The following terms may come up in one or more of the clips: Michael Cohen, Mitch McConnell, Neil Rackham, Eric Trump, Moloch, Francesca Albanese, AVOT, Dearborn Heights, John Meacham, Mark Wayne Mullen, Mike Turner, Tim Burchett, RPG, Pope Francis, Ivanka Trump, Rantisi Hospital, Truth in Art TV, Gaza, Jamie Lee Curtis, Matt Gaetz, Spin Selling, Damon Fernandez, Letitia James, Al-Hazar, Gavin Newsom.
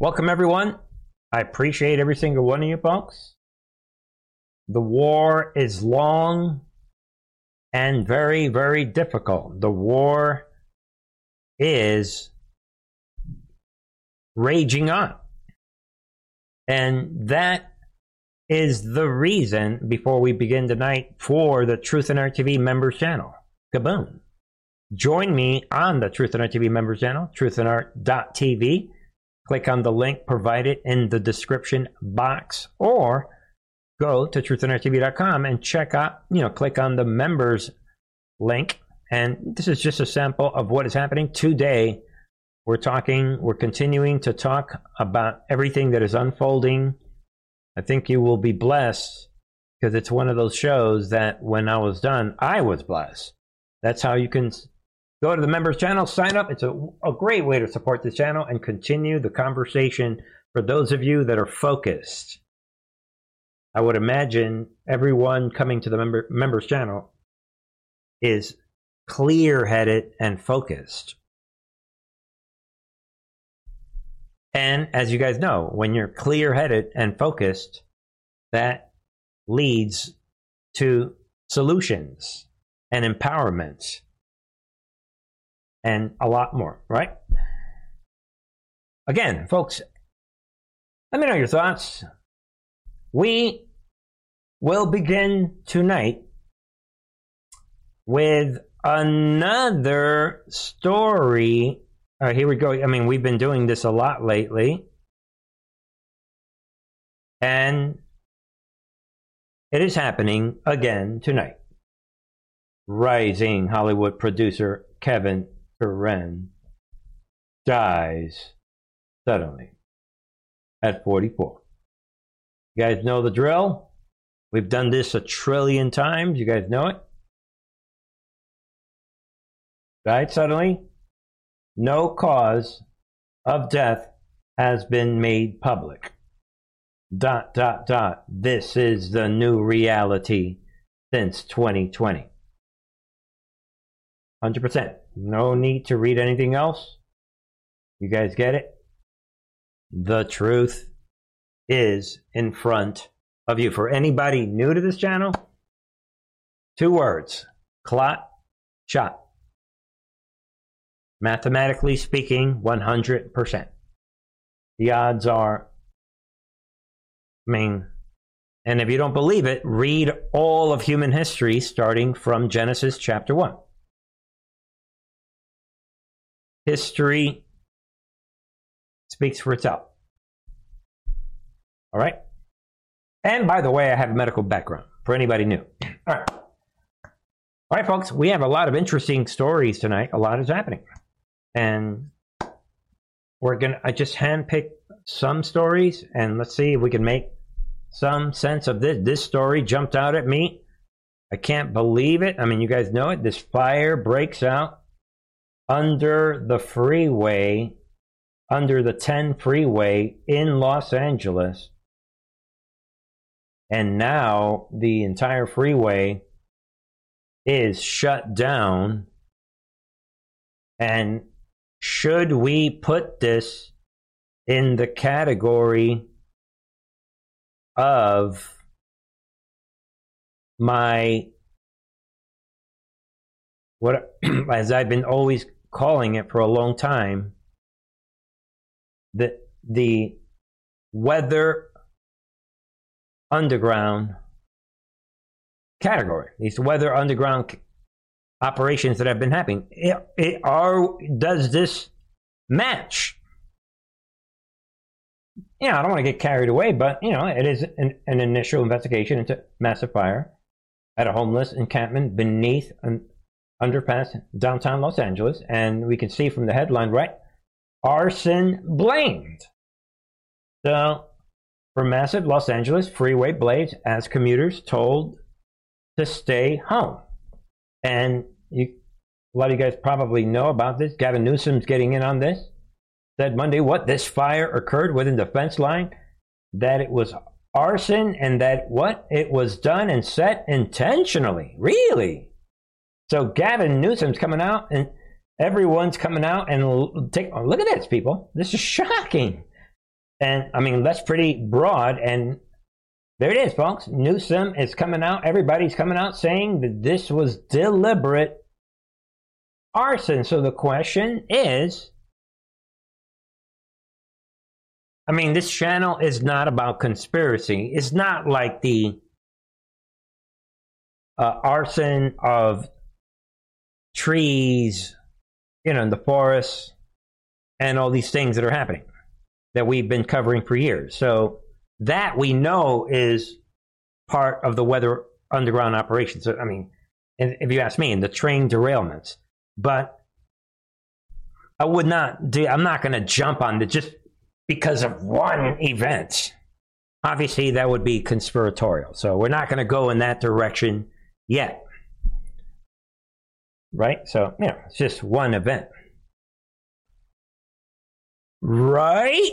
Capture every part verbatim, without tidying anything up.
Welcome, everyone. I appreciate every single one of you folks. The war is long and very, very difficult. The war is raging on. And that is the reason, before we begin tonight, for the Truth in Art T V members channel. Kaboom. Join me on the Truth in Art T V members channel, truth in art dot t v. Click on the link provided in the description box, or go to truth in art t v dot com and check out, you know, click on the members link. And this is just a sample of what is happening today. We're talking, we're continuing to talk about everything that is unfolding. I think you will be blessed, because it's one of those shows that when I was done, I was blessed. That's how you can go to the members channel, sign up. It's a, a great way to support the channel and continue the conversation for those of you that are focused. I would imagine everyone coming to the member, members channel is clear-headed and focused. And as you guys know, when you're clear-headed and focused, that leads to solutions and empowerment and a lot more, right? Again, folks, let me know your thoughts. We will begin tonight with another story. All right, here we go. I mean, we've been doing this a lot lately. And it is happening again tonight. Rising Hollywood producer Kevin Wren dies suddenly at forty-four. You guys know the drill. We've done this a trillion times. You guys know it. Died suddenly. No cause of death has been made public. Dot, dot, dot. This is the new reality since twenty twenty. one hundred percent. No need to read anything else. You guys get it? The truth is in front of you. For anybody new to this channel, two words. Clot, shot. Mathematically speaking, one hundred percent. The odds are, I mean, and if you don't believe it, read all of human history starting from Genesis chapter one. History speaks for itself. All right? And by the way, I have a medical background for anybody new. All right. All right, folks, we have a lot of interesting stories tonight. A lot is happening. And we're going to, I just handpicked some stories, and let's see if we can make some sense of this. This story jumped out at me. I can't believe it. I mean, you guys know it. This fire breaks out under the freeway, under the ten freeway in Los Angeles. And now the entire freeway is shut down. And should we put this in the category of my, what, as I've been always calling it for a long time, the the weather underground category, these weather underground operations that have been happening. It, it are, does this match? Yeah, I don't want to get carried away, but you know, it is an, an initial investigation into massive fire at a homeless encampment beneath an underpass downtown Los Angeles, and we can see from the headline, right? Arson blamed. So, for massive Los Angeles freeway blaze, as commuters told to stay home. And you, a lot of you guys probably know about this. Gavin Newsom's getting in on this. Said Monday, what? This fire occurred within the fence line, that it was arson, and that what? It was done and set intentionally. Really? So Gavin Newsom's coming out, and everyone's coming out and take, oh, look at this, people. This is shocking. And, I mean, that's pretty broad. And there it is, folks. Newsom is coming out. Everybody's coming out saying that this was deliberate arson. So the question is, I mean, this channel is not about conspiracy. It's not like the uh, arson of trees, you know, in the forests and all these things that are happening that we've been covering for years. So that we know is part of the Weather Underground operations. So, I mean, if you ask me, and the train derailments. But I would not do, I'm not going to jump on it just because of one event. Obviously, that would be conspiratorial. So we're not going to go in that direction yet. Right? So, yeah, it's just one event. Right?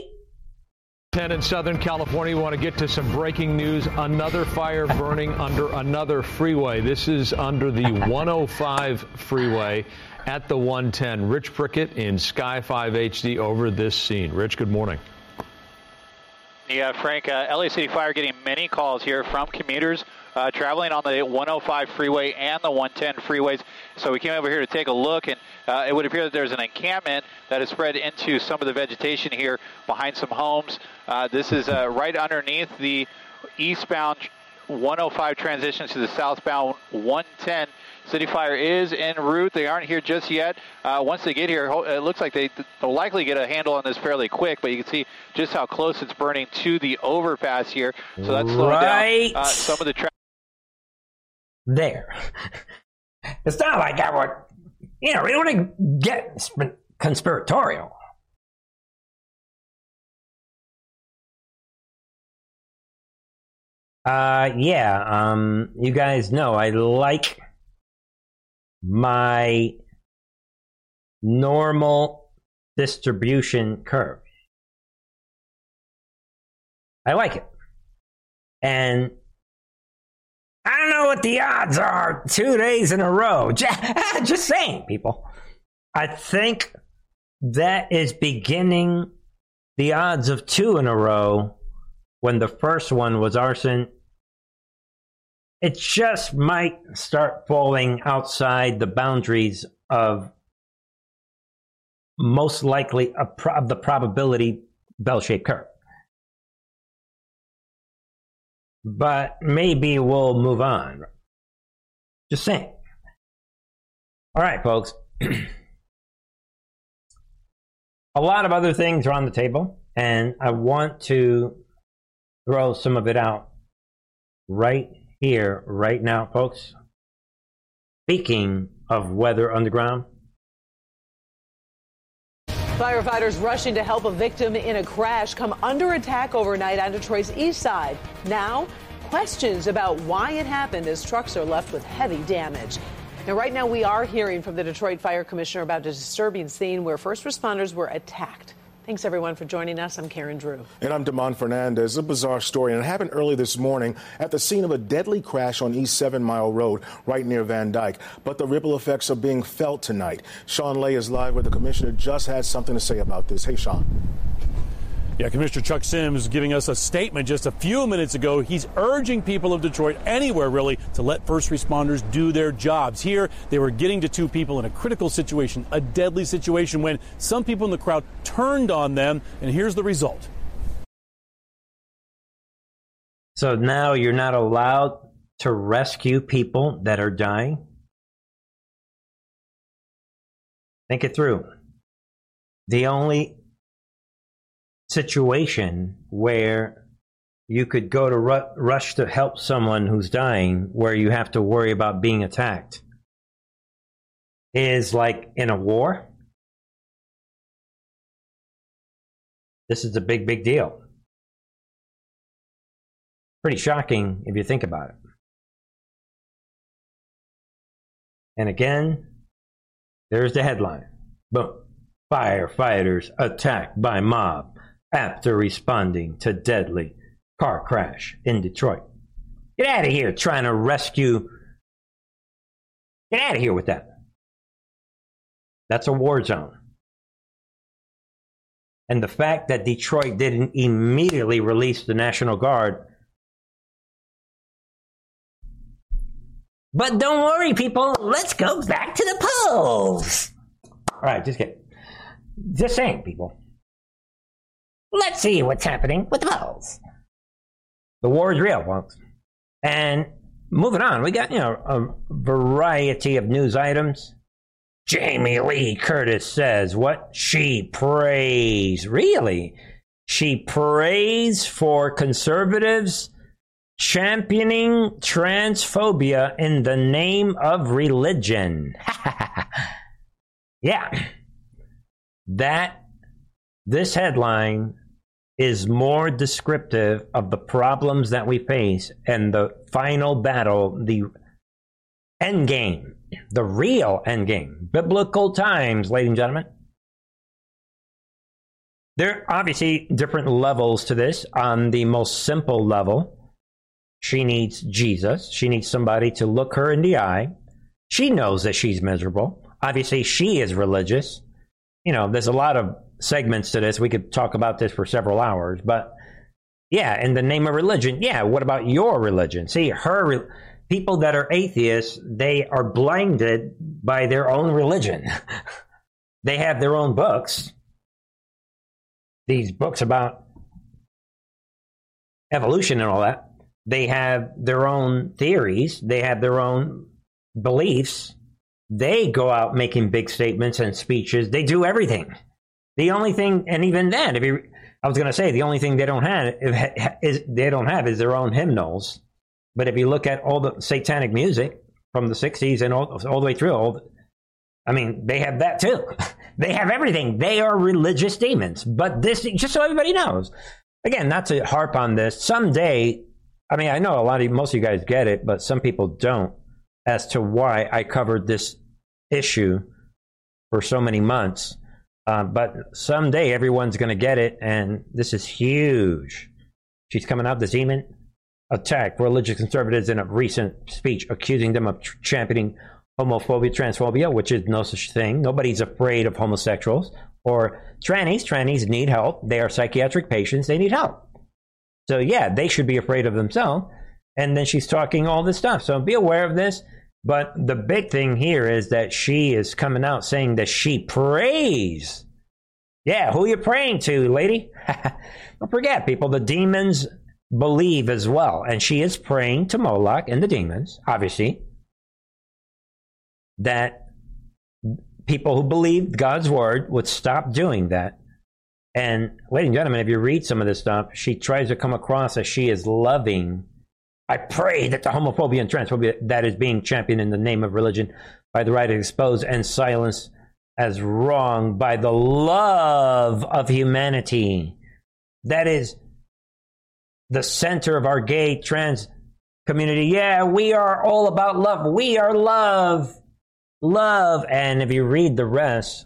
ten in Southern California, we want to get to some breaking news. Another fire burning under another freeway. This is under the one oh five freeway at the one ten. Rich Prickett in Sky five H D over this scene. Rich, good morning. Yeah, Frank, uh, L A City Fire getting many calls here from commuters uh, traveling on the one oh five freeway and the one ten freeways. So we came over here to take a look, and uh, it would appear that there's an encampment that is spread into some of the vegetation here behind some homes. Uh, this is uh, right underneath the eastbound one oh five transition to the southbound one ten. City Fire is en route. They aren't here just yet. Uh, once they get here, it looks like they, they'll likely get a handle on this fairly quick, but you can see just how close it's burning to the overpass here. So that's slowing right. down uh, some of the traffic. There. It's not like I would, you know, we don't want to get conspiratorial. Uh, yeah, um, you guys know I like my normal distribution curve. I like it. And I don't know what the odds are two days in a row. Just saying, people. I think that is beginning the odds of two in a row when the first one was arson. It just might start falling outside the boundaries of most likely a pro- of the probability bell-shaped curve. But maybe we'll move on. Just saying. All right, folks. A lot of other things are on the table, and I want to throw some of it out right here, right now, folks. Speaking of Weather Underground. Firefighters rushing to help a victim in a crash come under attack overnight on Detroit's east side. Now, questions about why it happened as trucks are left with heavy damage. Now, right now, we are hearing from the Detroit Fire Commissioner about a disturbing scene where first responders were attacked. Thanks, everyone, for joining us. I'm Karen Drew. And I'm Damon Fernandez. A bizarre story, and it happened early this morning at the scene of a deadly crash on East Seven Mile Road right near Van Dyke. But the ripple effects are being felt tonight. Sean Lay is live where the commissioner just had something to say about this. Hey, Sean. Yeah, Commissioner Chuck Sims giving us a statement just a few minutes ago. He's urging people of Detroit, anywhere really, to let first responders do their jobs. Here, they were getting to two people in a critical situation, a deadly situation, when some people in the crowd turned on them, and here's the result. So now you're not allowed to rescue people that are dying? Think it through. The only situation where you could go to ru- rush to help someone who's dying, where you have to worry about being attacked, is like in a war. This is a big, big deal. Pretty shocking if you think about it. And again, there's the headline. Boom. Firefighters attacked by mob after responding to deadly car crash in Detroit. Get out of here trying to rescue. Get out of here with that. That's a war zone. And the fact that Detroit didn't immediately release the National Guard. But don't worry, people. Let's go back to the polls. All right, just kidding. Just saying, people. Let's see what's happening with the polls. The war is real, folks. And moving on, we got, you know, a variety of news items. Jamie Lee Curtis says what she prays. Really? She prays for conservatives championing transphobia in the name of religion. Yeah. That, this headline is more descriptive of the problems that we face and the final battle, the end game, the real end game, biblical times, ladies and gentlemen. There are obviously different levels to this. On the most simple level, she needs Jesus. She needs somebody to look her in the eye. She knows that she's miserable. Obviously, she is religious. You know, there's a lot of segments to this. We could talk about this for several hours, but yeah, in the name of religion. Yeah, what about your religion? See, her re- people that are atheists, they are blinded by their own religion. They have their own books. These books about evolution and all that. They have their own theories. They have their own beliefs. They go out making big statements and speeches. They do everything. The only thing, and even then, if you, I was going to say, the only thing they don't have is they don't have is their own hymnals. But if you look at all the satanic music from the sixties and all, all the way through, all the, I mean, they have that too. They have everything. They are religious demons. But this, just so everybody knows, again, not to harp on this, someday, I mean, I know a lot of most of you guys get it, but some people don't, as to why I covered this issue for so many months. Uh, but someday everyone's going to get it, and this is huge. She's coming out, this demon attacked religious conservatives in a recent speech, accusing them of tr- championing homophobia, transphobia, which is no such thing. Nobody's afraid of homosexuals or trannies. Trannies need help. They are psychiatric patients. They need help. So, yeah, they should be afraid of themselves. And then she's talking all this stuff. So be aware of this. But the big thing here is that she is coming out saying that she prays. Yeah, who you praying to, lady? Don't forget, people, the demons believe as well. And she is praying to Moloch and the demons, obviously, that people who believe God's word would stop doing that. And, ladies and gentlemen, if you read some of this stuff, she tries to come across as she is loving. I pray that the homophobia and transphobia that is being championed in the name of religion by the right is exposed and silenced as wrong by the love of humanity. That is the center of our gay, trans community. Yeah, we are all about love. We are love. Love. And if you read the rest,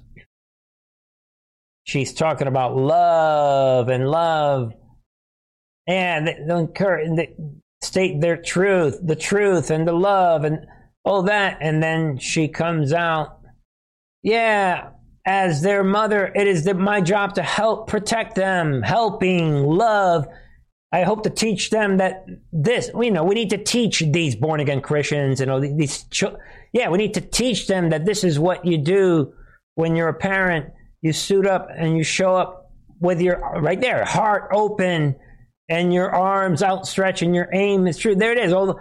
she's talking about love and love. And they'll encourage... state their truth, the truth and the love and all that. And then she comes out, yeah, as their mother, it is the, my job to help protect them, helping, love. I hope to teach them that this, you know, we need to teach these born-again Christians and all these, yeah, we need to teach them that this is what you do when you're a parent. You suit up and you show up with your, right there, heart open, and your arms outstretched, and your aim is true. There it is. All the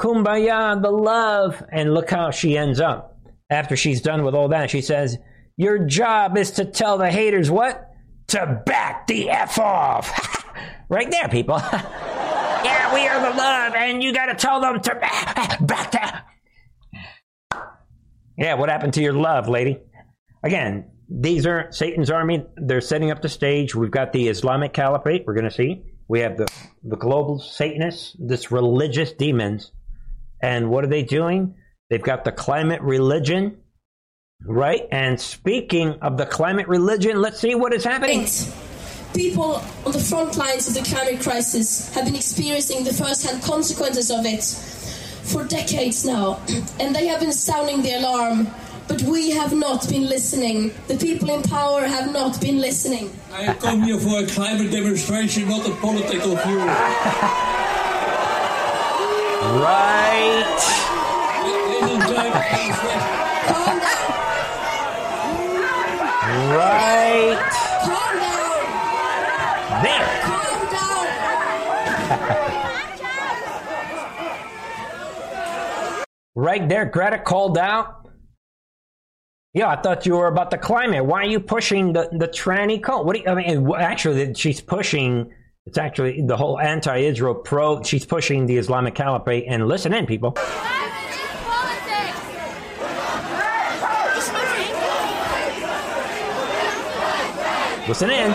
kumbaya, the love. And look how she ends up. After she's done with all that, she says, your job is to tell the haters what? To back the F off. Right there, people. Yeah, we are the love, and you got to tell them to back the... Yeah, what happened to your love, lady? Again, these are Satan's army. They're setting up the stage. We've got the Islamic Caliphate. We're going to see. We have the, the global Satanists, this religious demons. And what are they doing? They've got the climate religion, right? And speaking of the climate religion, let's see what is happening. Eight. People on the front lines of the climate crisis have been experiencing the first-hand consequences of it for decades now. And they have been sounding the alarm But we have not been listening. The people in power have not been listening. I have come here for a climate demonstration, not a political view. Right. Right. Calm down. There. Calm down. Right there, Greta called out. Yeah, I thought you were about the climate. Why are you pushing the, the tranny cult? What do you, I mean, actually, she's pushing, it's actually the whole anti-Israel pro, she's pushing the Islamic Caliphate. And listen in, people. Listen in.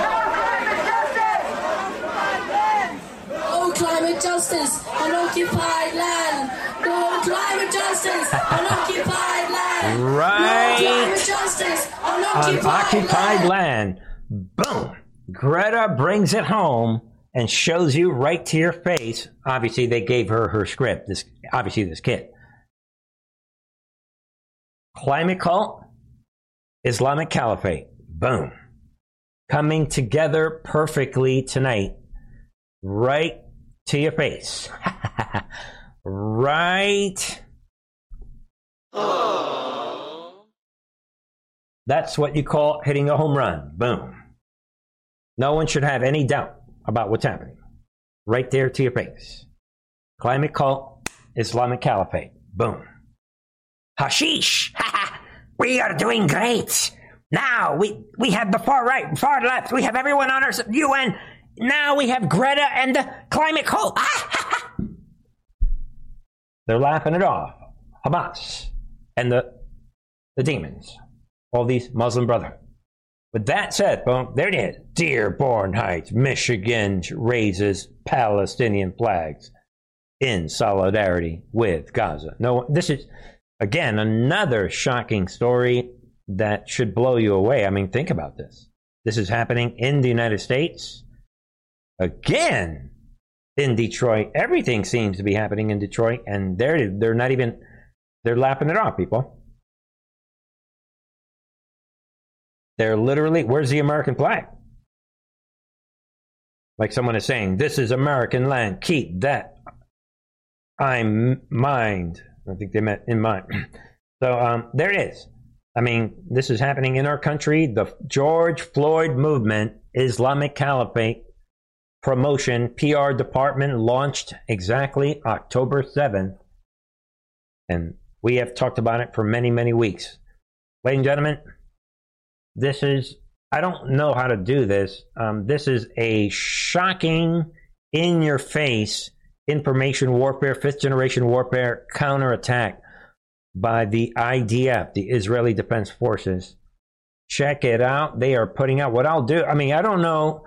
Oh, climate justice on occupied land. Oh, climate justice on occupied land. Right on occupied, occupied land. land. Boom. Greta brings it home and shows you right to your face. Obviously, they gave her her script. This obviously this kid. Climate cult, Islamic Caliphate. Boom. Coming together perfectly tonight. Right to your face. Right. Oh. That's what you call hitting a home run. Boom. No one should have any doubt about what's happening. Right there to your face. Climate cult, Islamic Caliphate. Boom. Hashish. We are doing great. Now we, we have the far right, far left. We have everyone on our U N. Now we have Greta and the climate cult. They're laughing it off. Hamas. And the the demons, all these Muslim Brotherhood. But that said, boom, there it is. Dearborn Heights, Michigan raises Palestinian flags in solidarity with Gaza. No, this is, again, another shocking story that should blow you away. I mean, think about this. This is happening in the United States. Again, in Detroit, everything seems to be happening in Detroit, and they're, they're not even... They're lapping it off, people. They're literally, where's the American flag? Like someone is saying, this is American land. Keep that. I'm mind. I think they meant in mind. So um, there it is. I mean, this is happening in our country. The George Floyd movement, Islamic Caliphate promotion, P R department launched exactly October seventh. And we have talked about it for many, many weeks. Ladies and gentlemen, this is, I don't know how to do this. Um, this is a shocking, in-your-face information warfare, fifth-generation warfare counterattack by the I D F, the Israeli Defense Forces. Check it out. They are putting out what I'll do. I mean, I don't know.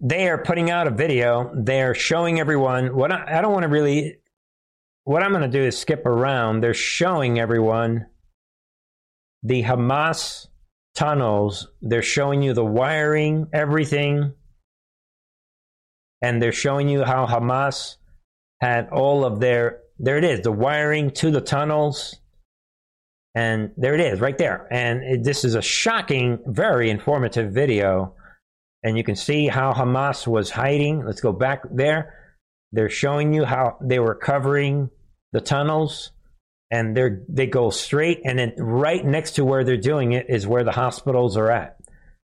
They are putting out a video. They are showing everyone what I, I don't want to really... What I'm going to do is skip around. They're showing everyone the Hamas tunnels. They're showing you the wiring, everything. And they're showing you how Hamas had all of their, there it is, the wiring to the tunnels. And there it is, right there. And it, this is a shocking, very informative video. And you can see how Hamas was hiding. Let's go back there. They're showing you how they were covering the tunnels, and they they go straight, and then right next to where they're doing it is where the hospitals are at.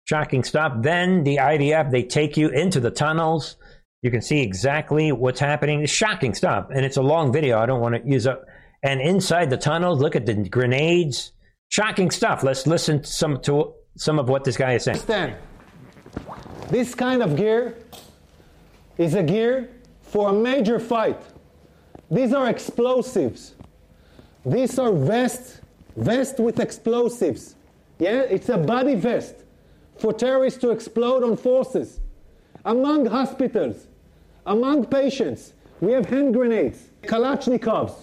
Shocking stuff. Then the I D F, they take you into the tunnels. You can see exactly what's happening. It's shocking stuff, and it's a long video. I don't want to use up. And inside the tunnels, look at the grenades. Shocking stuff. Let's listen to some to some of what this guy is saying. Understand. This kind of gear is a gear for a major fight. These are explosives. These are vests, vests with explosives. Yeah, it's a body vest for terrorists to explode on forces. Among hospitals, among patients, we have hand grenades, Kalashnikovs,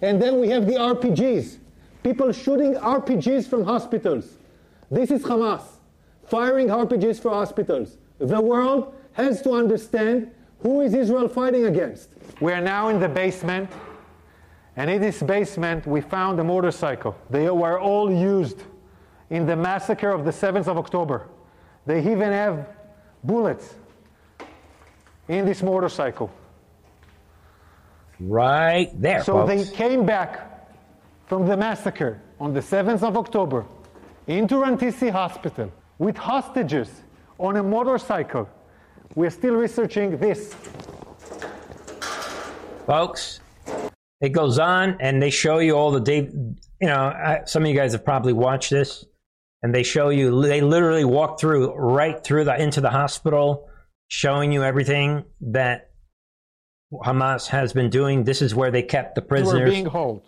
and then we have the R P Gs. People shooting R P Gs from hospitals. This is Hamas, firing R P Gs from hospitals. The world has to understand who is Israel fighting against? We are now in the basement, And in this basement, we found a motorcycle. They were all used in the massacre of the seventh of October. They even have bullets in this motorcycle. Right there, So folks. They came back from the massacre on the seventh of October into Rantisi Hospital with hostages on a motorcycle. We're still researching this. Folks, it goes on, and they show you all the day. You know, I, some of you guys have probably watched this, and they show you. They literally walk through right through the into the hospital, showing you everything that Hamas has been doing. This is where they kept the prisoners. We're being held,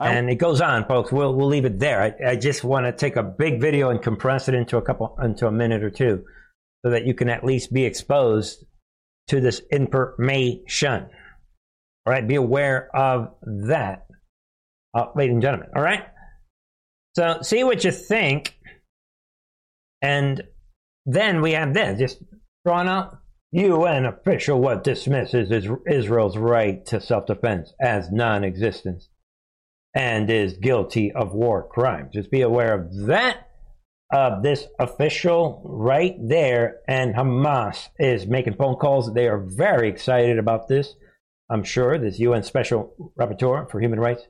and it goes on, folks. We'll we'll leave it there. I, I just want to take a big video and compress it into a couple into a minute or two, so that you can at least be exposed to this information. All right, be aware of that, uh, ladies and gentlemen. All right, so see what you think, and then we have this just drawn out. U N official what dismisses is Israel's right to self-defense as non-existent and is guilty of war crimes. Just be aware of that, of this official right there, and Hamas is making phone calls. They are very excited about this. I'm sure this U N Special Rapporteur for Human Rights,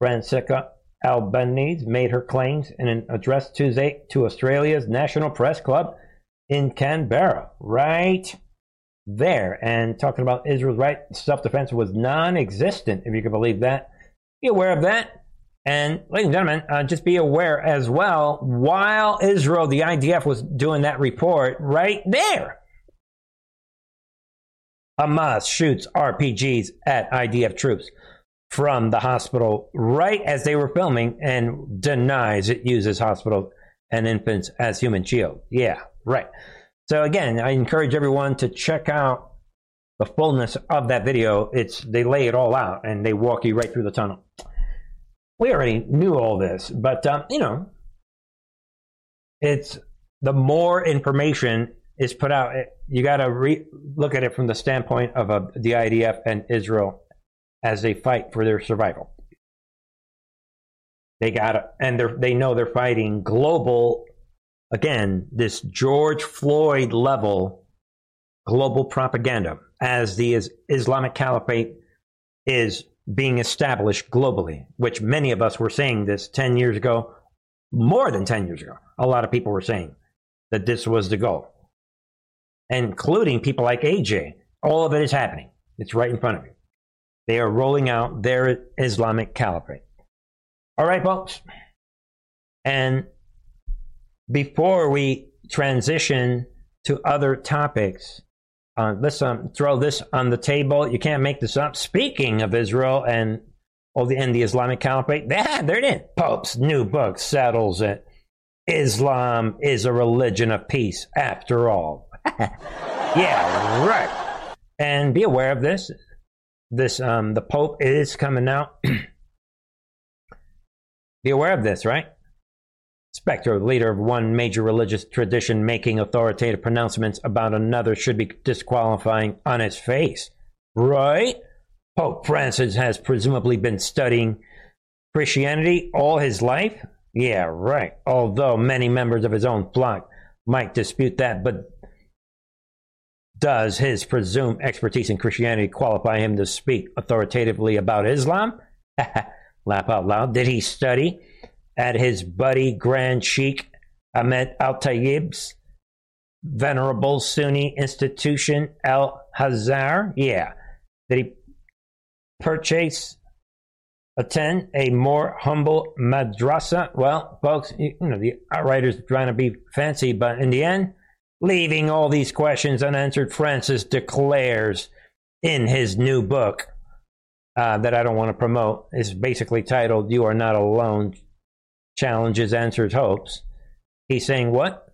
Francesca Albanese, made her claims in an address Tuesday to Australia's National Press Club in Canberra, right there, and talking about Israel's right self-defense was non-existent, if you can believe that. Be aware of that. And, ladies and gentlemen, uh, just be aware as well, while Israel, the I D F, was doing that report right there, Hamas shoots R P Gs at I D F troops from the hospital right as they were filming and denies it uses hospitals and infants as human shield. Yeah, right. So again, I encourage everyone to check out the fullness of that video. It's they lay it all out and they walk you right through the tunnel. We already knew all this, but um, you know, it's the more information is put out, you got to re- look at it from the standpoint of a, the I D F and Israel as they fight for their survival. They got to, and they they know they're fighting global, again, this George Floyd level global propaganda as the is, Islamic Caliphate is being established globally, which many of us were saying this ten years ago, more than ten years ago. A lot of people were saying that this was the goal, including people like A J. All of it is happening. It's right in front of you. They are rolling out their Islamic Caliphate. All right, folks. And before we transition to other topics, uh, let's um, throw this on the table. You can't make this up. Speaking of Israel and all the and the Islamic Caliphate, yeah, there it is. Pope's new book settles it. Islam is a religion of peace, after all. Yeah, right. And be aware of this. This um, the Pope is coming out. Be aware of this, right? Spectre, leader of one major religious tradition, making authoritative pronouncements about another should be disqualifying on its face, right? Pope Francis has presumably been studying Christianity all his life. Yeah, right. Although many members of his own flock might dispute that, but does his presumed expertise in Christianity qualify him to speak authoritatively about Islam? Laugh out loud. Did he study at his buddy Grand Sheikh Ahmed Al-Tayyib's venerable Sunni institution, Al-Hazar? Yeah. Did he purchase, attend a more humble madrasa? Well, folks, you know, the outriders are trying to be fancy, but in the end, leaving all these questions unanswered, Francis declares in his new book uh, that I don't want to promote. It's basically titled, You Are Not Alone, Challenges, Answers, Hopes. He's saying what?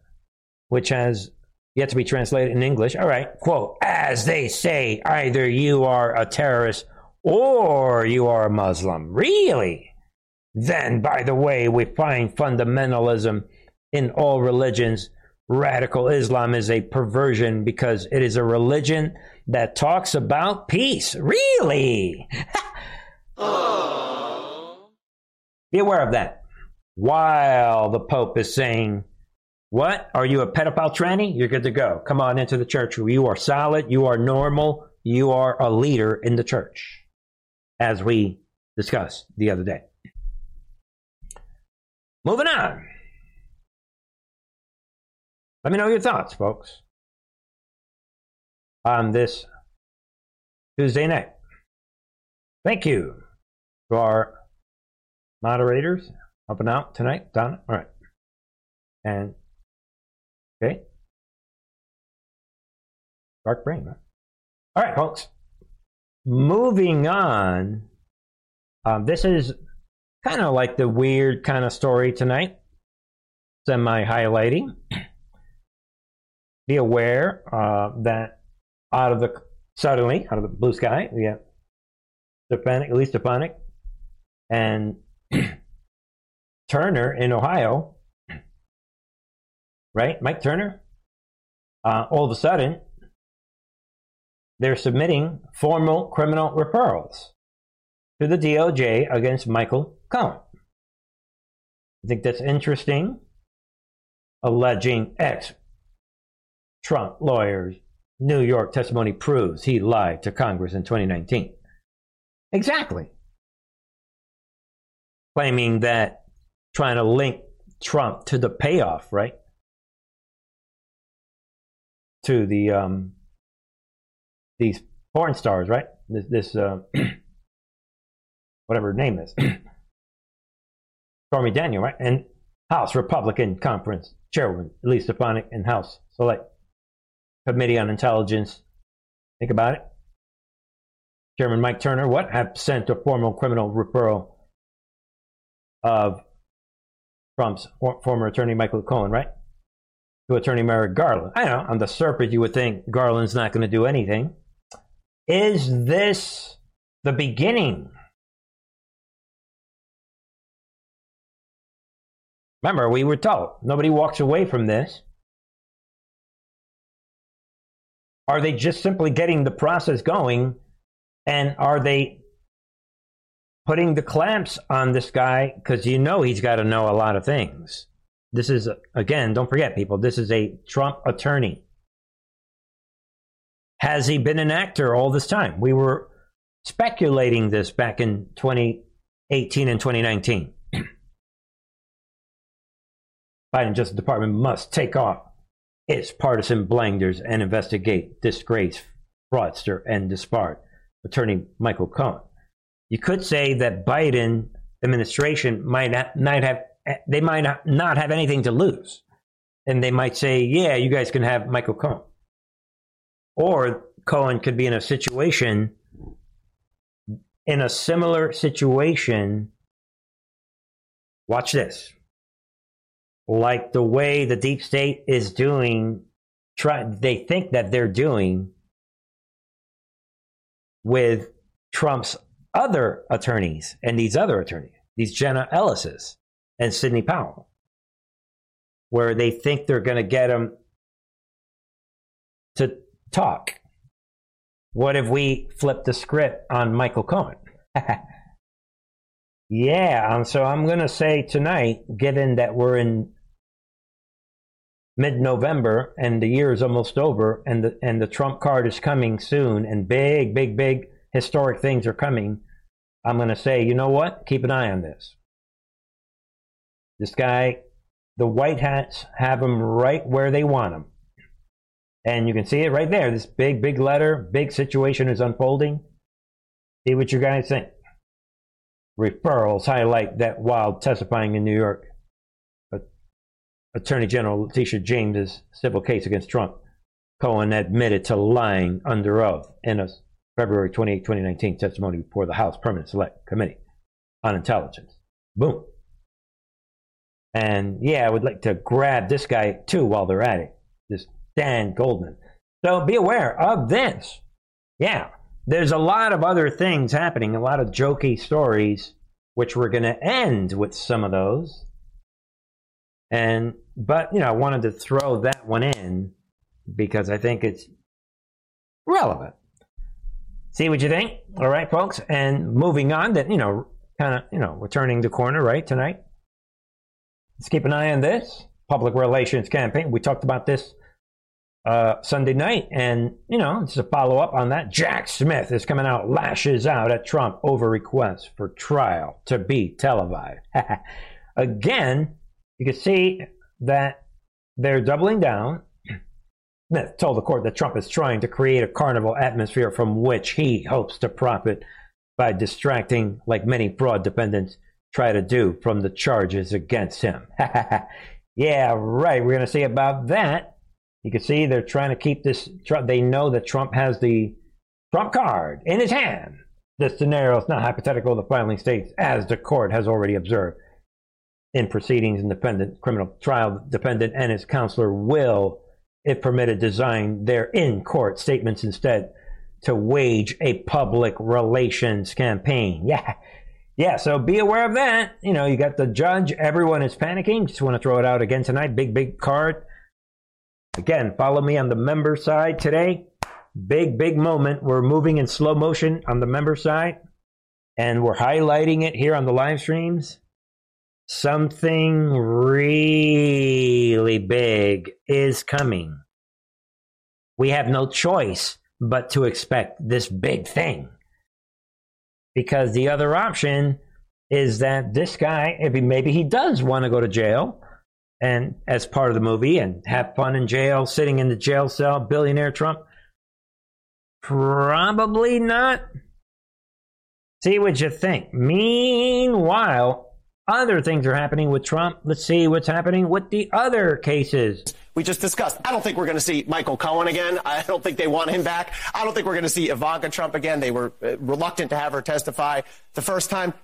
Which has yet to be translated in English. All right, quote, as they say, either you are a terrorist or you are a Muslim. Really? Then, by the way, we find fundamentalism in all religions. Radical Islam is a perversion because it is a religion that talks about peace. Really? Oh. Be aware of that. While the Pope is saying, what? Are you a pedophile tranny? You're good to go. Come on into the church. You are solid. You are normal. You are a leader in the church, as we discussed the other day. Moving on. Let me know your thoughts, folks, on this Tuesday night. Thank you to our moderators up and out tonight, Donna. All right. And, okay. Dark brain, huh? All right, folks. Moving on. Um, this is kind of like the weird kind of story tonight. Semi-highlighting. Be aware uh, that out of the, suddenly, out of the blue sky, we have Stefanik, Elise Stefanik, and Turner in Ohio, right? Mike Turner. Uh, all of a sudden, they're submitting formal criminal referrals to the D O J against Michael Cohen. I think that's interesting. Alleging ex-Trump lawyers, New York testimony proves he lied to Congress in twenty nineteen. Exactly. Claiming that trying to link Trump to the payoff, right? To the, um, these porn stars, right? This, this uh, whatever her name is. Stormy Daniel, right? And House Republican Conference Chairwoman Elise Stefanik and House Select Committee on Intelligence. Think about it. Chairman Mike Turner, what, have sent a formal criminal referral of Trump's for- former attorney, Michael Cohen, right? To attorney Merrick Garland. I know, on the surface, you would think Garland's not going to do anything. Is this the beginning? Remember, we were told nobody walks away from this. Are they just simply getting the process going? And are they putting the clamps on this guy? Because you know he's got to know a lot of things. This is, again, don't forget, people, this is a Trump attorney. Has he been an actor all this time? We were speculating this back in twenty eighteen and twenty nineteen. Biden Justice Department must take off its partisan blinders and investigate disgraced fraudster and disbarred attorney Michael Cohen. You could say that Biden administration might not, not have, they might not have anything to lose. And they might say, yeah, you guys can have Michael Cohen. Or Cohen could be in a situation, in a similar situation, watch this, like the way the deep state is doing, try, they think that they're doing with Trump's other attorneys and these other attorneys, these Jenna Ellis's and Sidney Powell, where they think they're going to get them to talk. What if we flip the script on Michael Cohen? Yeah, um, so I'm going to say tonight, given that we're in mid-November and the year is almost over, and the and the Trump card is coming soon, and big, big, big historic things are coming, I'm going to say, you know what? Keep an eye on this. This guy, the White Hats have him right where they want him. And you can see it right there. This big, big letter, big situation is unfolding. See what you guys think. Referrals highlight that while testifying in New York, Attorney General Letitia James' civil case against Trump, Cohen admitted to lying under oath in a February twenty-eighth, twenty nineteen testimony before the House Permanent Select Committee on Intelligence. Boom. And, yeah, I would like to grab this guy, too, while they're at it, this Dan Goldman. So be aware of this. Yeah, there's a lot of other things happening, a lot of jokey stories, which we're going to end with some of those. And but you know, I wanted to throw that one in because I think it's relevant. See what you think. All right, folks. And moving on, that, you know, kind of, you know, we're turning the corner, right, tonight. Let's keep an eye on this public relations campaign. We talked about this uh, Sunday night. And, you know, it's a follow up on that. Jack Smith is coming out, lashes out at Trump over requests for trial to be televised. Again, you can see that they're doubling down. Smith told the court that Trump is trying to create a carnival atmosphere from which he hopes to profit by distracting, like many fraud defendants try to do, from the charges against him. Yeah, right. We're going to see about that. You can see they're trying to keep this. They know that Trump has the Trump card in his hand. This scenario is not hypothetical. The filing states, as the court has already observed in proceedings, independent criminal trial defendant and his counselor will, if permitted, design their in-court statements instead to wage a public relations campaign. Yeah. Yeah, so be aware of that. You know, you got the judge. Everyone is panicking. Just want to throw it out again tonight. Big, big card. Again, follow me on the member side today. Big, big moment. We're moving in slow motion on the member side, and we're highlighting it here on the live streams. Something really big is coming. We have no choice but to expect this big thing, because the other option is that this guy, if he, maybe he does want to go to jail, and as part of the movie, and have fun in jail, sitting in the jail cell, billionaire Trump. Probably not. See what you think. Meanwhile, other things are happening with Trump. Let's see what's happening with the other cases we just discussed. I don't think we're going to see Michael Cohen again. I don't think they want him back. I don't think we're going to see Ivanka Trump again. They were reluctant to have her testify the first time.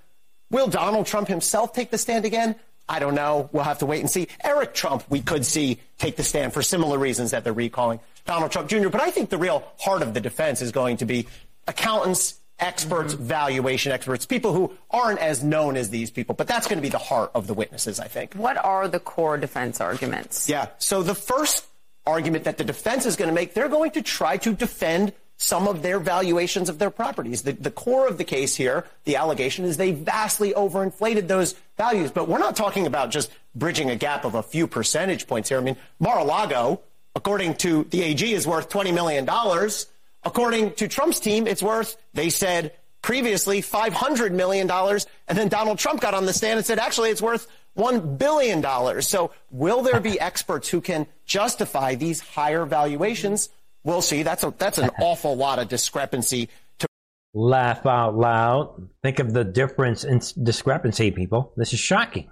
Will Donald Trump himself take the stand again? I don't know. We'll have to wait and see. Eric Trump, we could see take the stand for similar reasons that they're recalling Donald Trump Junior But I think the real heart of the defense is going to be accountants, experts, mm-hmm. valuation experts, people who aren't as known as these people. But that's going to be the heart of the witnesses, I think. What are the core defense arguments? Yeah. So the first argument that the defense is going to make, they're going to try to defend some of their valuations of their properties. The, the core of the case here, the allegation, is they vastly overinflated those values. But we're not talking about just bridging a gap of a few percentage points here. I mean, Mar-a-Lago, according to the A G, is worth twenty million dollars. According to Trump's team, it's worth, they said previously, five hundred million dollars. And then Donald Trump got on the stand and said, actually, it's worth one billion dollars. So will there be experts who can justify these higher valuations? We'll see. That's a, that's an awful lot of discrepancy. To laugh out loud. Think of the difference in discrepancy, people. This is shocking.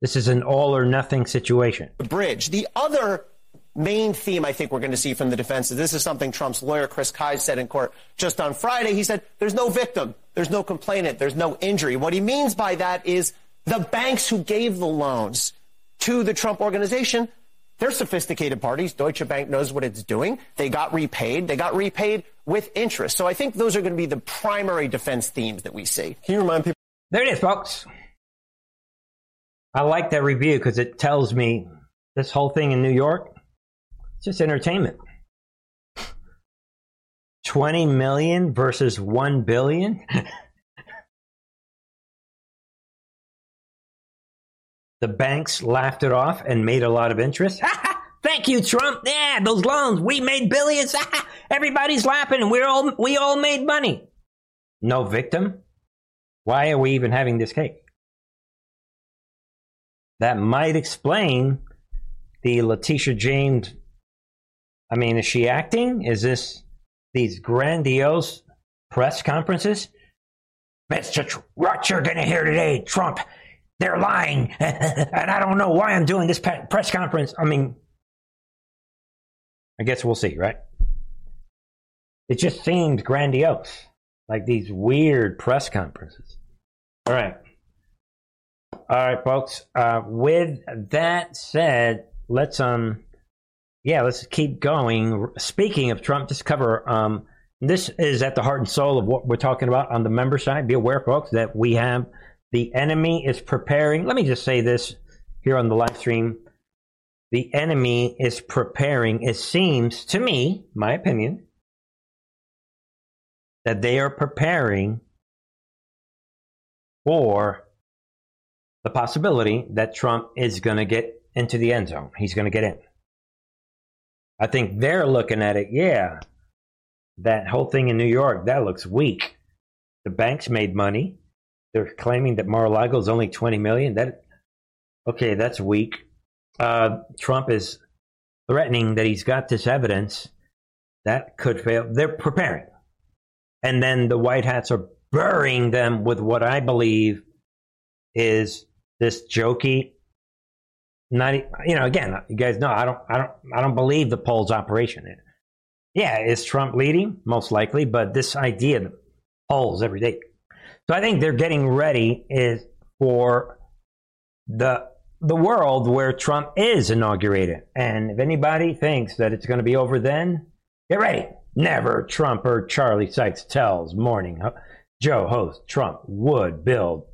This is an all or nothing situation. The bridge. The other main theme I think we're going to see from the defense is this is something Trump's lawyer, Chris Kyes, said in court just on Friday. He said, there's no victim, there's no complainant, there's no injury. What he means by that is the banks who gave the loans to the Trump organization, they're sophisticated parties. Deutsche Bank knows what it's doing. They got repaid. They got repaid with interest. So I think those are going to be the primary defense themes that we see. Can you remind people? There it is, folks. I like that review because it tells me this whole thing in New York, just entertainment. twenty million versus one billion. The banks laughed it off and made a lot of interest. Thank you, Trump. Yeah, those loans, we made billions. Everybody's laughing and we're all we all made money. No victim. Why are we even having this case? That might explain the Letitia James. I mean, is she acting? Is this these grandiose press conferences? Mister Tr- what you're going to hear today, Trump, they're lying. And I don't know why I'm doing this pe- press conference. I mean, I guess we'll see, right? It just seems grandiose, like these weird press conferences. All right. All right, folks. Uh, with that said, let's... um. Yeah, let's keep going. Speaking of Trump, just cover, um, this is at the heart and soul of what we're talking about on the member side. Be aware, folks, that we have the enemy is preparing. Let me just say this here on the live stream. The enemy is preparing, it seems to me, my opinion, that they are preparing for the possibility that Trump is going to get into the end zone. He's going to get in. I think they're looking at it, yeah, that whole thing in New York, that looks weak. The banks made money. They're claiming that Mar-a-Lago is only twenty million dollars. That, okay, that's weak. Uh, Trump is threatening that he's got this evidence that could fail. They're preparing. And then the White Hats are burying them with what I believe is this jokey, not, you know, again, you guys know, I don't, I don't, I don't believe the polls operation. Yeah. Is Trump leading? Most likely. But this idea of polls every day. So I think they're getting ready is for the, the world where Trump is inaugurated. And if anybody thinks that it's going to be over then, get ready. Never Trump or Charlie Sykes Tells Morning Joe host Trump would build,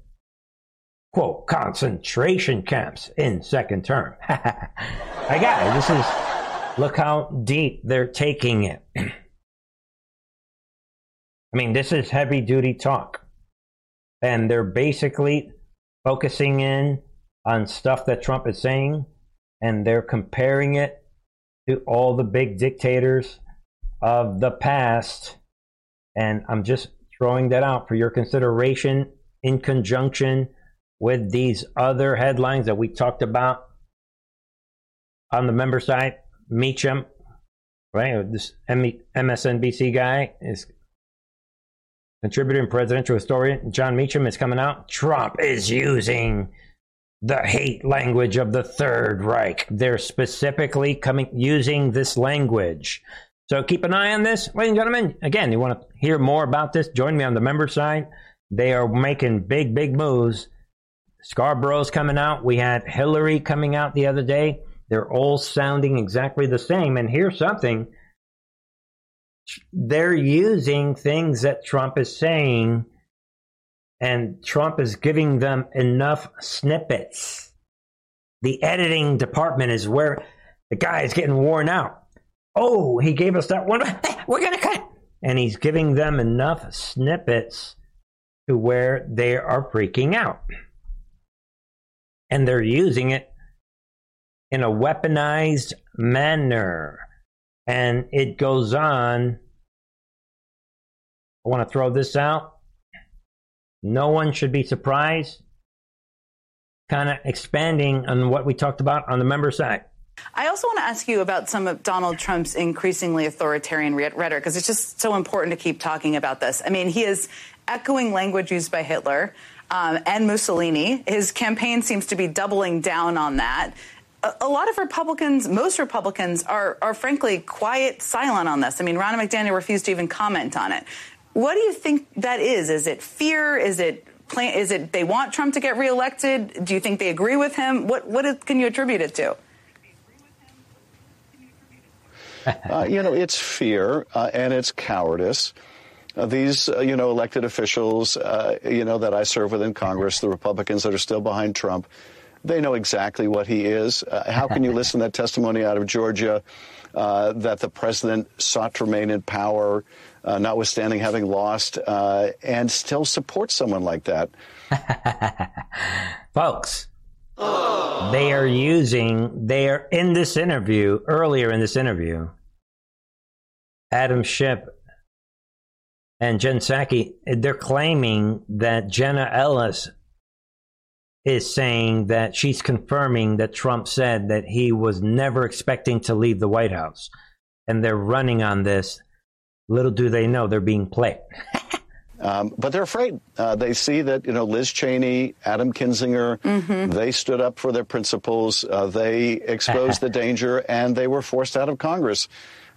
quote, concentration camps in second term. I got it. This is, look how deep they're taking it. I mean, this is heavy duty talk. And they're basically focusing in on stuff that Trump is saying, and they're comparing it to all the big dictators of the past. And I'm just throwing that out for your consideration in conjunction with these other headlines that we talked about on the member side. Meacham, right? This M S N B C guy is contributor and presidential historian. John Meacham is coming out. Trump is using the hate language of the Third Reich. They're specifically coming using this language. So keep an eye on this, ladies and gentlemen. Again, you want to hear more about this, join me on the member side. They are making big, big moves. Scarborough's coming out. We had Hillary coming out the other day. They're all sounding exactly the same. And here's something. They're using things that Trump is saying, and Trump is giving them enough snippets. The editing department is where the guy is getting worn out. Oh, he gave us that one. Hey, we're going to cut. And he's giving them enough snippets to where they are freaking out. And they're using it in a weaponized manner. And it goes on. I want to throw this out. No one should be surprised. Kind of expanding on what we talked about on the member side. I also want to ask you about some of Donald Trump's increasingly authoritarian rhetoric, because it's just so important to keep talking about this. I mean, he is echoing language used by Hitler um, and Mussolini. His campaign seems to be doubling down on that. A, a lot of Republicans, most Republicans, are, are frankly quiet, silent on this. I mean, Ronna McDaniel refused to even comment on it. What do you think that is? Is it fear? Is it plan- Is it they want Trump to get reelected? Do you think they agree with him? What What can you attribute it to? Uh, you know, it's fear uh, and it's cowardice. Uh, these, uh, you know, elected officials, uh, you know, that I serve with in Congress, the Republicans that are still behind Trump, they know exactly what he is. Uh, how can you listen to that testimony out of Georgia uh, that the president sought to remain in power, uh, notwithstanding having lost, uh, and still support someone like that? Folks. They are using, they are in this interview, earlier in this interview, Adam Schiff and Jen Psaki, they're claiming that Jenna Ellis is saying that she's confirming that Trump said that he was never expecting to leave the White House. And they're running on this. Little do they know they're being played. Um, but they're afraid. Uh, they see that, you know, Liz Cheney, Adam Kinzinger, mm-hmm. they stood up for their principles. Uh, they exposed the danger, and they were forced out of Congress.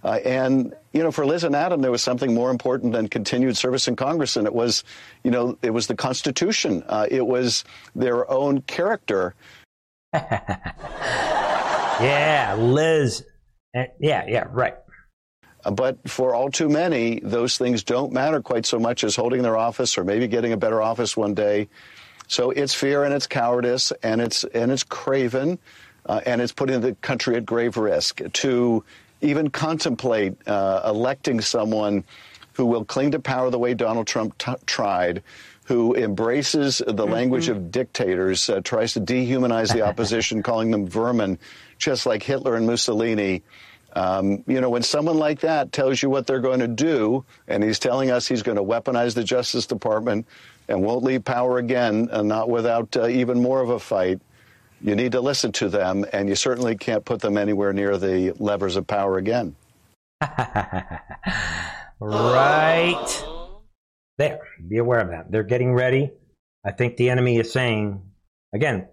Uh, and, you know, for Liz and Adam, there was something more important than continued service in Congress. And it was, you know, it was the Constitution. Uh, it was their own character. yeah, Liz. Uh, yeah, yeah, right. But for all too many, those things don't matter quite so much as holding their office or maybe getting a better office one day. So it's fear and it's cowardice and it's and it's craven uh, and it's putting the country at grave risk to even contemplate uh, electing someone who will cling to power the way Donald Trump t- tried, who embraces the mm-hmm. language of dictators, uh, tries to dehumanize the opposition, calling them vermin, just like Hitler and Mussolini. Um, you know, when someone like that tells you what they're going to do, and he's telling us he's going to weaponize the Justice Department and won't leave power again, and not without uh, even more of a fight, you need to listen to them, and you certainly can't put them anywhere near the levers of power again. Right there. Be aware of that. They're getting ready. I think the enemy is saying, again,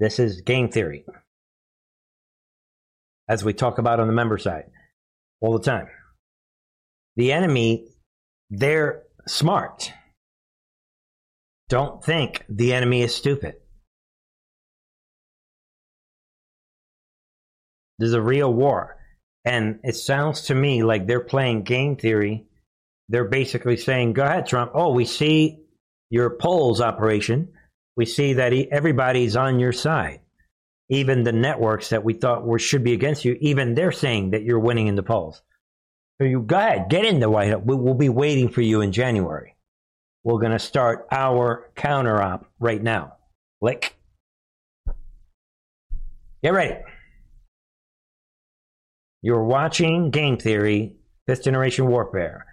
this is game theory, as we talk about on the member side all the time. The enemy, they're smart. Don't think the enemy is stupid. There's a real war. And it sounds to me like they're playing game theory. They're basically saying, go ahead, Trump. Oh, we see your polls operation. We see that he, everybody's on your side. Even the networks that we thought were should be against you, even they're saying that you're winning in the polls. So you go ahead, get in the White House. We, we'll be waiting for you in January. We're going to start our counter-op right now. Click. Get ready. You're watching Game Theory, Fifth Generation Warfare,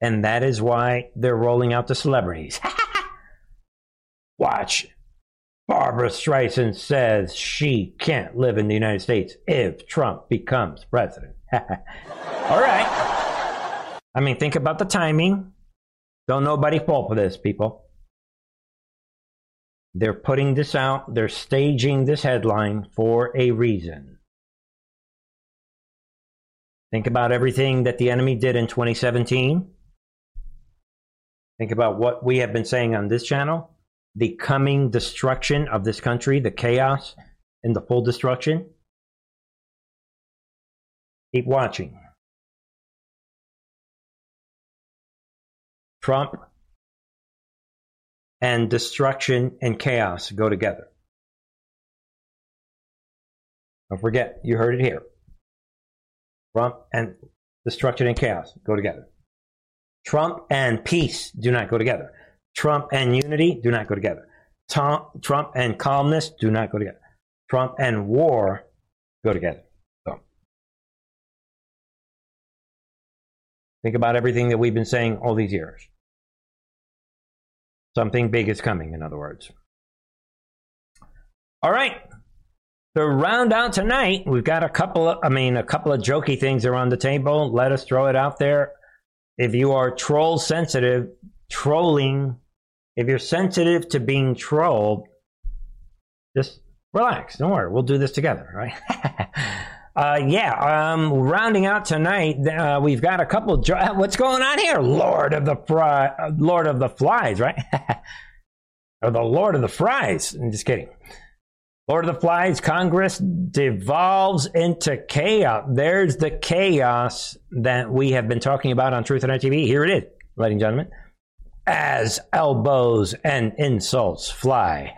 and that is why they're rolling out the celebrities. Watch. Barbara Streisand says she can't live in the United States if Trump becomes president. All right. I mean, think about the timing. Don't nobody fall for this, people. They're putting this out. They're staging this headline for a reason. Think about everything that the enemy did in twenty seventeen. Think about what we have been saying on this channel. The coming destruction of this country, the chaos and the full destruction. Keep watching. Trump and destruction and chaos go together. Don't forget, you heard it here. Trump and destruction and chaos go together. Trump and peace do not go together. Trump and unity do not go together. Tom, Trump and calmness do not go together. Trump and war go together. So, think about everything that we've been saying all these years. Something big is coming, in other words. All right. To round out tonight, we've got a couple of, I mean, a couple of jokey things are on the table. Let us throw it out there. If you are troll sensitive, trolling, if you're sensitive to being trolled, just relax. Don't worry. We'll do this together, right? uh, yeah, um, rounding out tonight, uh, we've got a couple. Jo- What's going on here? Lord of the fry, uh, Lord of the Flies, right? Or the Lord of the Fries. I'm just kidding. Lord of the Flies, Congress devolves into chaos. There's the chaos that we have been talking about on Truth in Art T V. Here it is, ladies and gentlemen. As elbows and insults fly.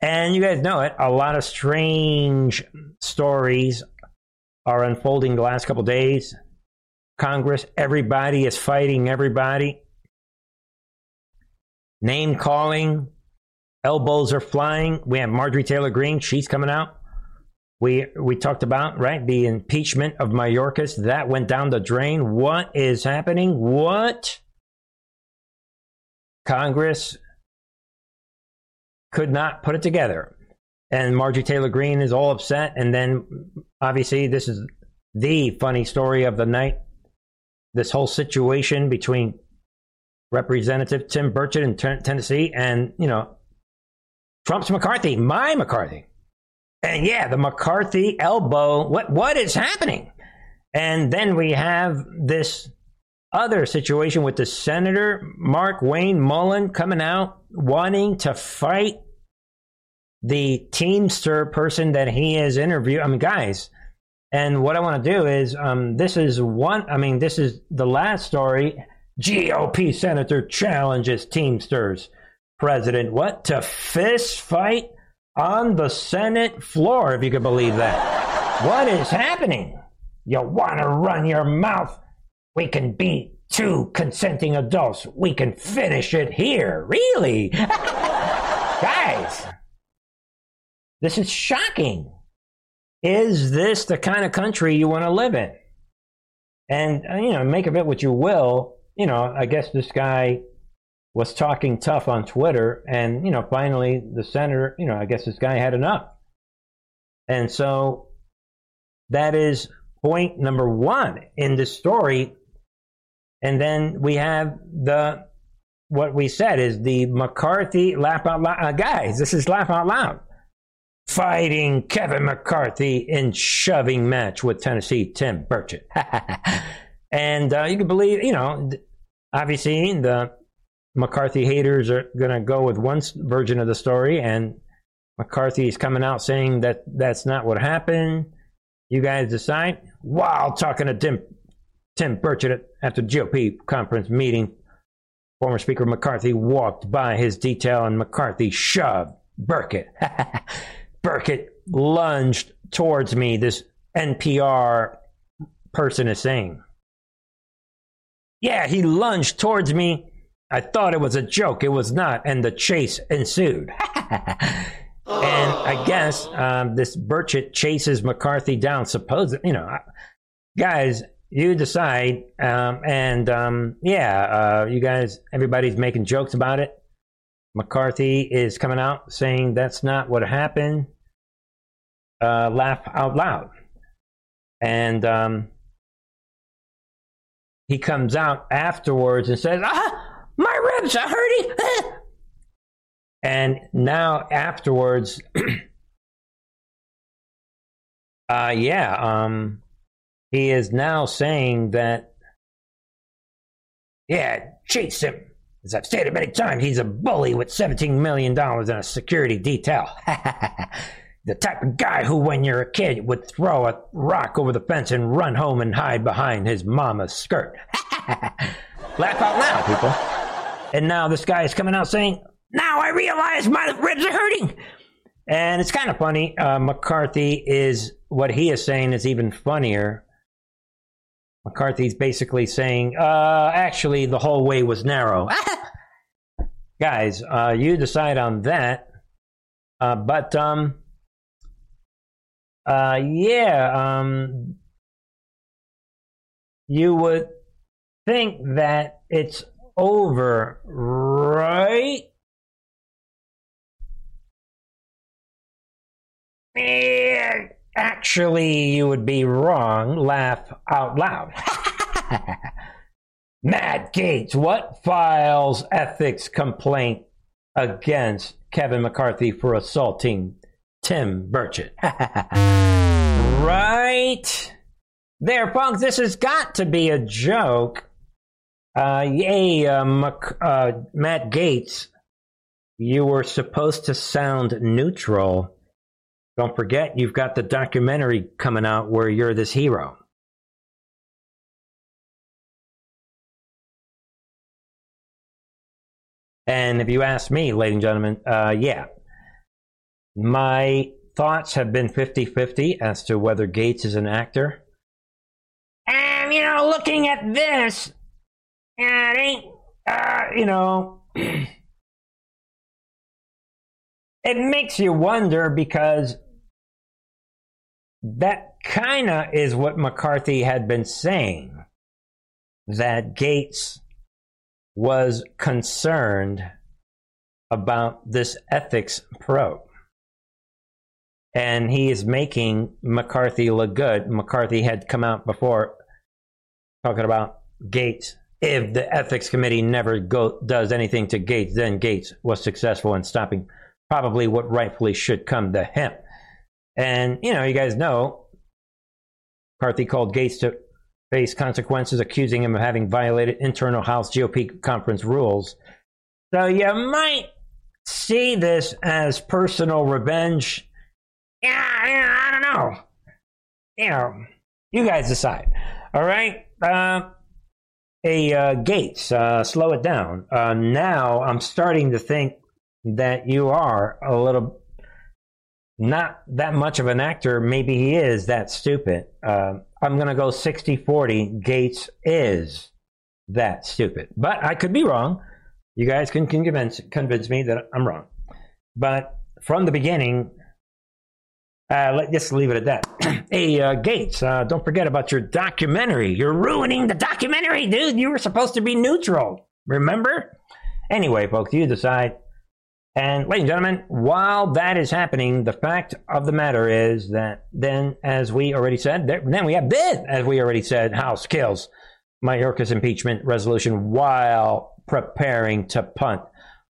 And you guys know it. A lot of strange stories are unfolding the last couple days. Congress, everybody is fighting everybody. Name calling. Elbows are flying. We have Marjorie Taylor Greene. She's coming out. We we talked about, right, the impeachment of Mayorkas. That went down the drain. What is happening? What? Congress could not put it together. And Marjorie Taylor Greene is all upset. And then, obviously, this is the funny story of the night. This whole situation between Representative Tim Burchett in t- Tennessee and, you know, Trump's McCarthy, my McCarthy. And, yeah, the McCarthy elbow. What What is happening? And then we have this other situation with the Senator Mark Wayne Mullen coming out wanting to fight the Teamster person that he is interviewing. I mean, guys, and what I want to do is um, this is one. I mean, this is the last story. G O P Senator challenges Teamsters president. What? To fist fight on the Senate floor, if you could believe that. What is happening? You want to run your mouth We can beat two consenting adults. We can finish it here. Really? Guys, this is shocking. Is this the kind of country you want to live in? And, you know, make of it what you will. You know, I guess this guy was talking tough on Twitter. And, you know, finally the senator, you know, I guess this guy had enough. And so that is point number one in this story. And then we have the, what we said is the McCarthy laugh out loud. Uh, guys, this is laugh out loud. Fighting Kevin McCarthy in shoving match with Tennessee Tim Burchett. And uh, you can believe, you know, obviously the McCarthy haters are going to go with one version of the story. And McCarthy is coming out saying that that's not what happened. You guys decide. While talking to Tim, Tim Burchett at the G O P conference meeting, former Speaker McCarthy walked by his detail and McCarthy shoved Burkett. Burkett lunged towards me, this N P R person is saying. Yeah, he lunged towards me. I thought it was a joke. It was not. And the chase ensued. And I guess um, this Burchett chases McCarthy down. Supposedly, you know, guys, you decide. Um, and um, yeah, uh, you guys, everybody's making jokes about it. McCarthy is coming out saying that's not what happened. Uh, laugh out loud. And um, he comes out afterwards and says, ah, my ribs are hurting. Ah. And now afterwards, uh, yeah, um, he is now saying that, yeah, chase him. As I've stated many times, he's a bully with seventeen million dollars and a security detail. The type of guy who, when you're a kid, would throw a rock over the fence and run home and hide behind his mama's skirt. Laugh out loud, people. And now this guy is coming out saying, now I realize my ribs are hurting. And it's kind of funny. Uh, McCarthy is, what he is saying is even funnier. McCarthy's basically saying, uh, actually, the whole way was narrow. Guys, uh, you decide on that. Uh, but, um, uh, yeah, um, you would think that it's over, right? Yeah. Actually, you would be wrong. Laugh out loud. Matt Gaetz, what files ethics complaint against Kevin McCarthy for assaulting Tim Burchett? Right there, folks. This has got to be a joke. Uh, yay, uh, Mac- uh, Matt Gaetz. You were supposed to sound neutral. Don't forget, you've got the documentary coming out where you're this hero. And if you ask me, ladies and gentlemen, uh, yeah, my thoughts have been fifty-fifty as to whether Gaetz is an actor. And, you know, looking at this, it ain't, uh, you know... It makes you wonder because that kind of is what McCarthy had been saying, that Gaetz was concerned about this ethics probe. And he is making McCarthy look good. McCarthy had come out before talking about Gaetz. If the ethics committee never go, does anything to Gaetz, then Gaetz was successful in stopping probably what rightfully should come to him. And, you know, you guys know, McCarthy called Gaetz to face consequences, accusing him of having violated internal House G O P conference rules. So you might see this as personal revenge. Yeah, yeah, I don't know. You know, you guys decide. All right? Uh, hey, uh, Gaetz, uh, slow it down. Uh, now I'm starting to think that you are a little, not that much of an actor. Maybe he is that stupid. Uh, I'm going to go sixty forty. Gaetz is that stupid. But I could be wrong. You guys can, can convince, convince me that I'm wrong. But from the beginning, uh, let, just leave it at that. Hey, uh, Gaetz, uh, don't forget about your documentary. You're ruining the documentary, dude. You were supposed to be neutral. Remember? Anyway, folks, you decide. And ladies and gentlemen, while that is happening, the fact of the matter is that then, as we already said, there, then we have this, as we already said, House kills Mayorkas impeachment resolution while preparing to punt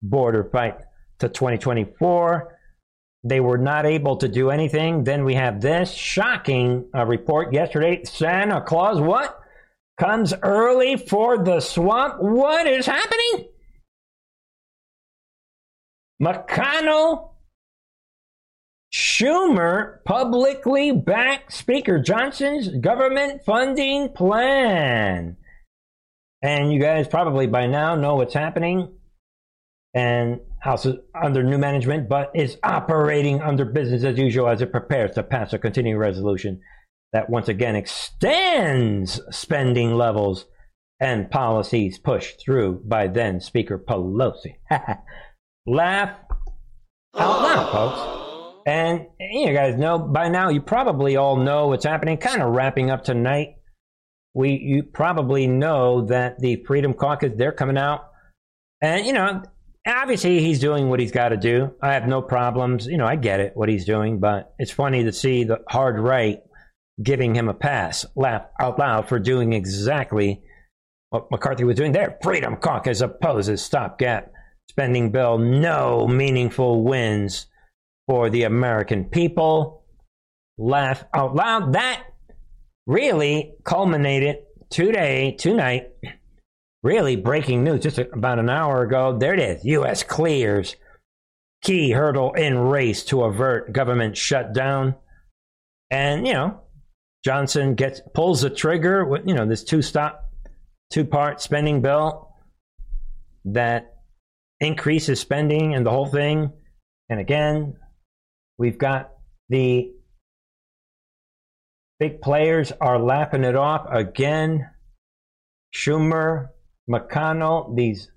border fight to twenty twenty-four. They were not able to do anything. Then we have this shocking uh, report yesterday. Santa Claus, what? Comes early for the swamp. What is happening? McConnell, Schumer publicly backed Speaker Johnson's government funding plan. And you guys probably by now know what's happening. And House is under new management, but is operating under business as usual as it prepares to pass a continuing resolution that once again extends spending levels and policies pushed through by then Speaker Pelosi. Laugh out loud, folks. And you guys know by now, you probably all know what's happening. Kind of wrapping up tonight, we you probably know that the Freedom Caucus, they're coming out. And, you know, obviously he's doing what he's got to do. I have no problems. You know, I get it, what he's doing. But it's funny to see the hard right giving him a pass, laugh out loud, for doing exactly what McCarthy was doing there. Freedom Caucus opposes stopgap spending bill, no meaningful wins for the American people. Laugh out loud. That really culminated today, tonight, really breaking news just about an hour ago. There it is. U S clears key hurdle in race to avert government shutdown. And, you know, Johnson gets pulls the trigger with, you know, this two-stop, two-part spending bill that increases spending and the whole thing. And again, we've got the big players are lapping it off again. Schumer, McConnell, these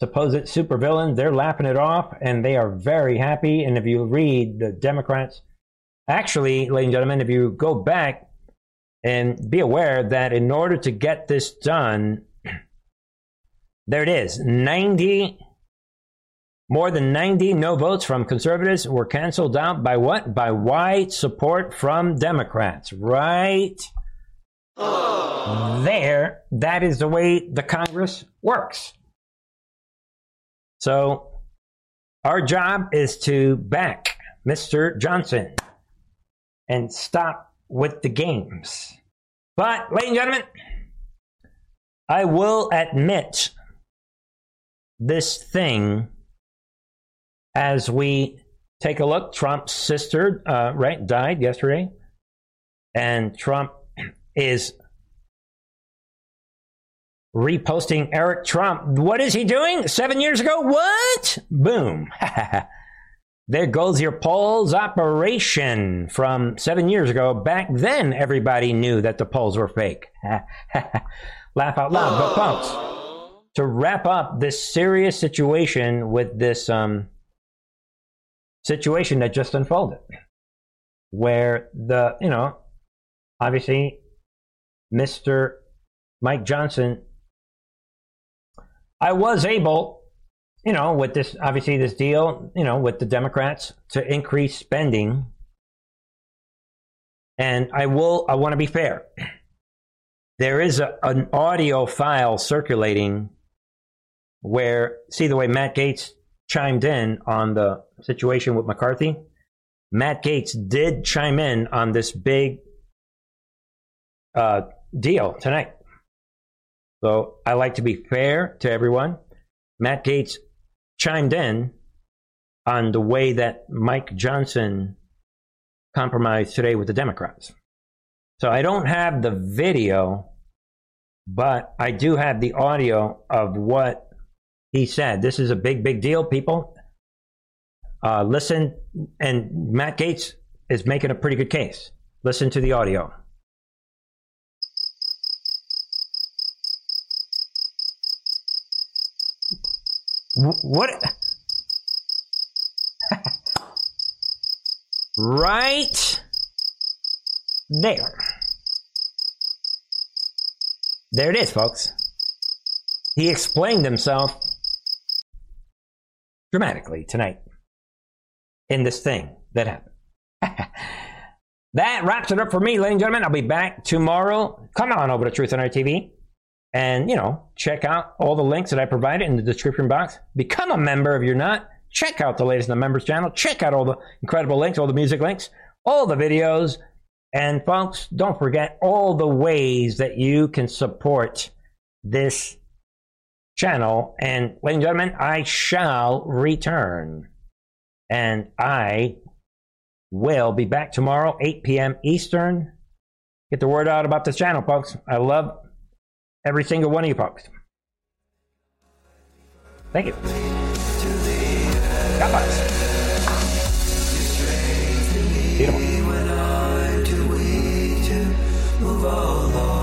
supposed supervillains, they're lapping it off and they are very happy. And if you read the Democrats, actually, ladies and gentlemen, if you go back and be aware that in order to get this done, there it is. ninety, more than ninety no votes from conservatives were canceled out by what? By wide support from Democrats. Right oh. there. That is the way the Congress works. So our job is to back Mister Johnson and stop with the games. But, ladies and gentlemen, I will admit this thing as we take a look. Trump's sister, uh, right, died yesterday. And Trump is reposting Eric Trump. What is he doing? Seven years ago? What? Boom. There goes your polls operation from seven years ago. Back then, everybody knew that the polls were fake. Laugh out loud. But folks, to wrap up this serious situation with this um, situation that just unfolded, where the, you know, obviously Mister Mike Johnson, I was able, you know, with this, obviously this deal, you know, with the Democrats to increase spending. And I will, I want to be fair. There is a, an audio file circulating where, see the way Matt Gaetz chimed in on the situation with McCarthy? Matt Gaetz did chime in on this big uh, deal tonight. So I like to be fair to everyone. Matt Gaetz chimed in on the way that Mike Johnson compromised today with the Democrats. So I don't have the video, but I do have the audio of what he said. This is a big, big deal, people. Uh, listen, and Matt Gaetz is making a pretty good case. Listen to the audio. What? Right there. There it is, folks. He explained himself dramatically tonight in this thing that happened. That wraps it up for me, ladies and gentlemen. I'll be back tomorrow. Come on over to Truth in Art T V and, you know, check out all the links that I provided in the description box. Become a member if you're not. Check out the latest in the members channel. Check out all the incredible links, all the music links, all the videos. And, folks, don't forget all the ways that you can support this channel. And, ladies and gentlemen, I shall return. And I will be back tomorrow, eight p.m. Eastern. Get the word out about this channel, folks. I love every single one of you folks. Thank you. God bless. Beautiful.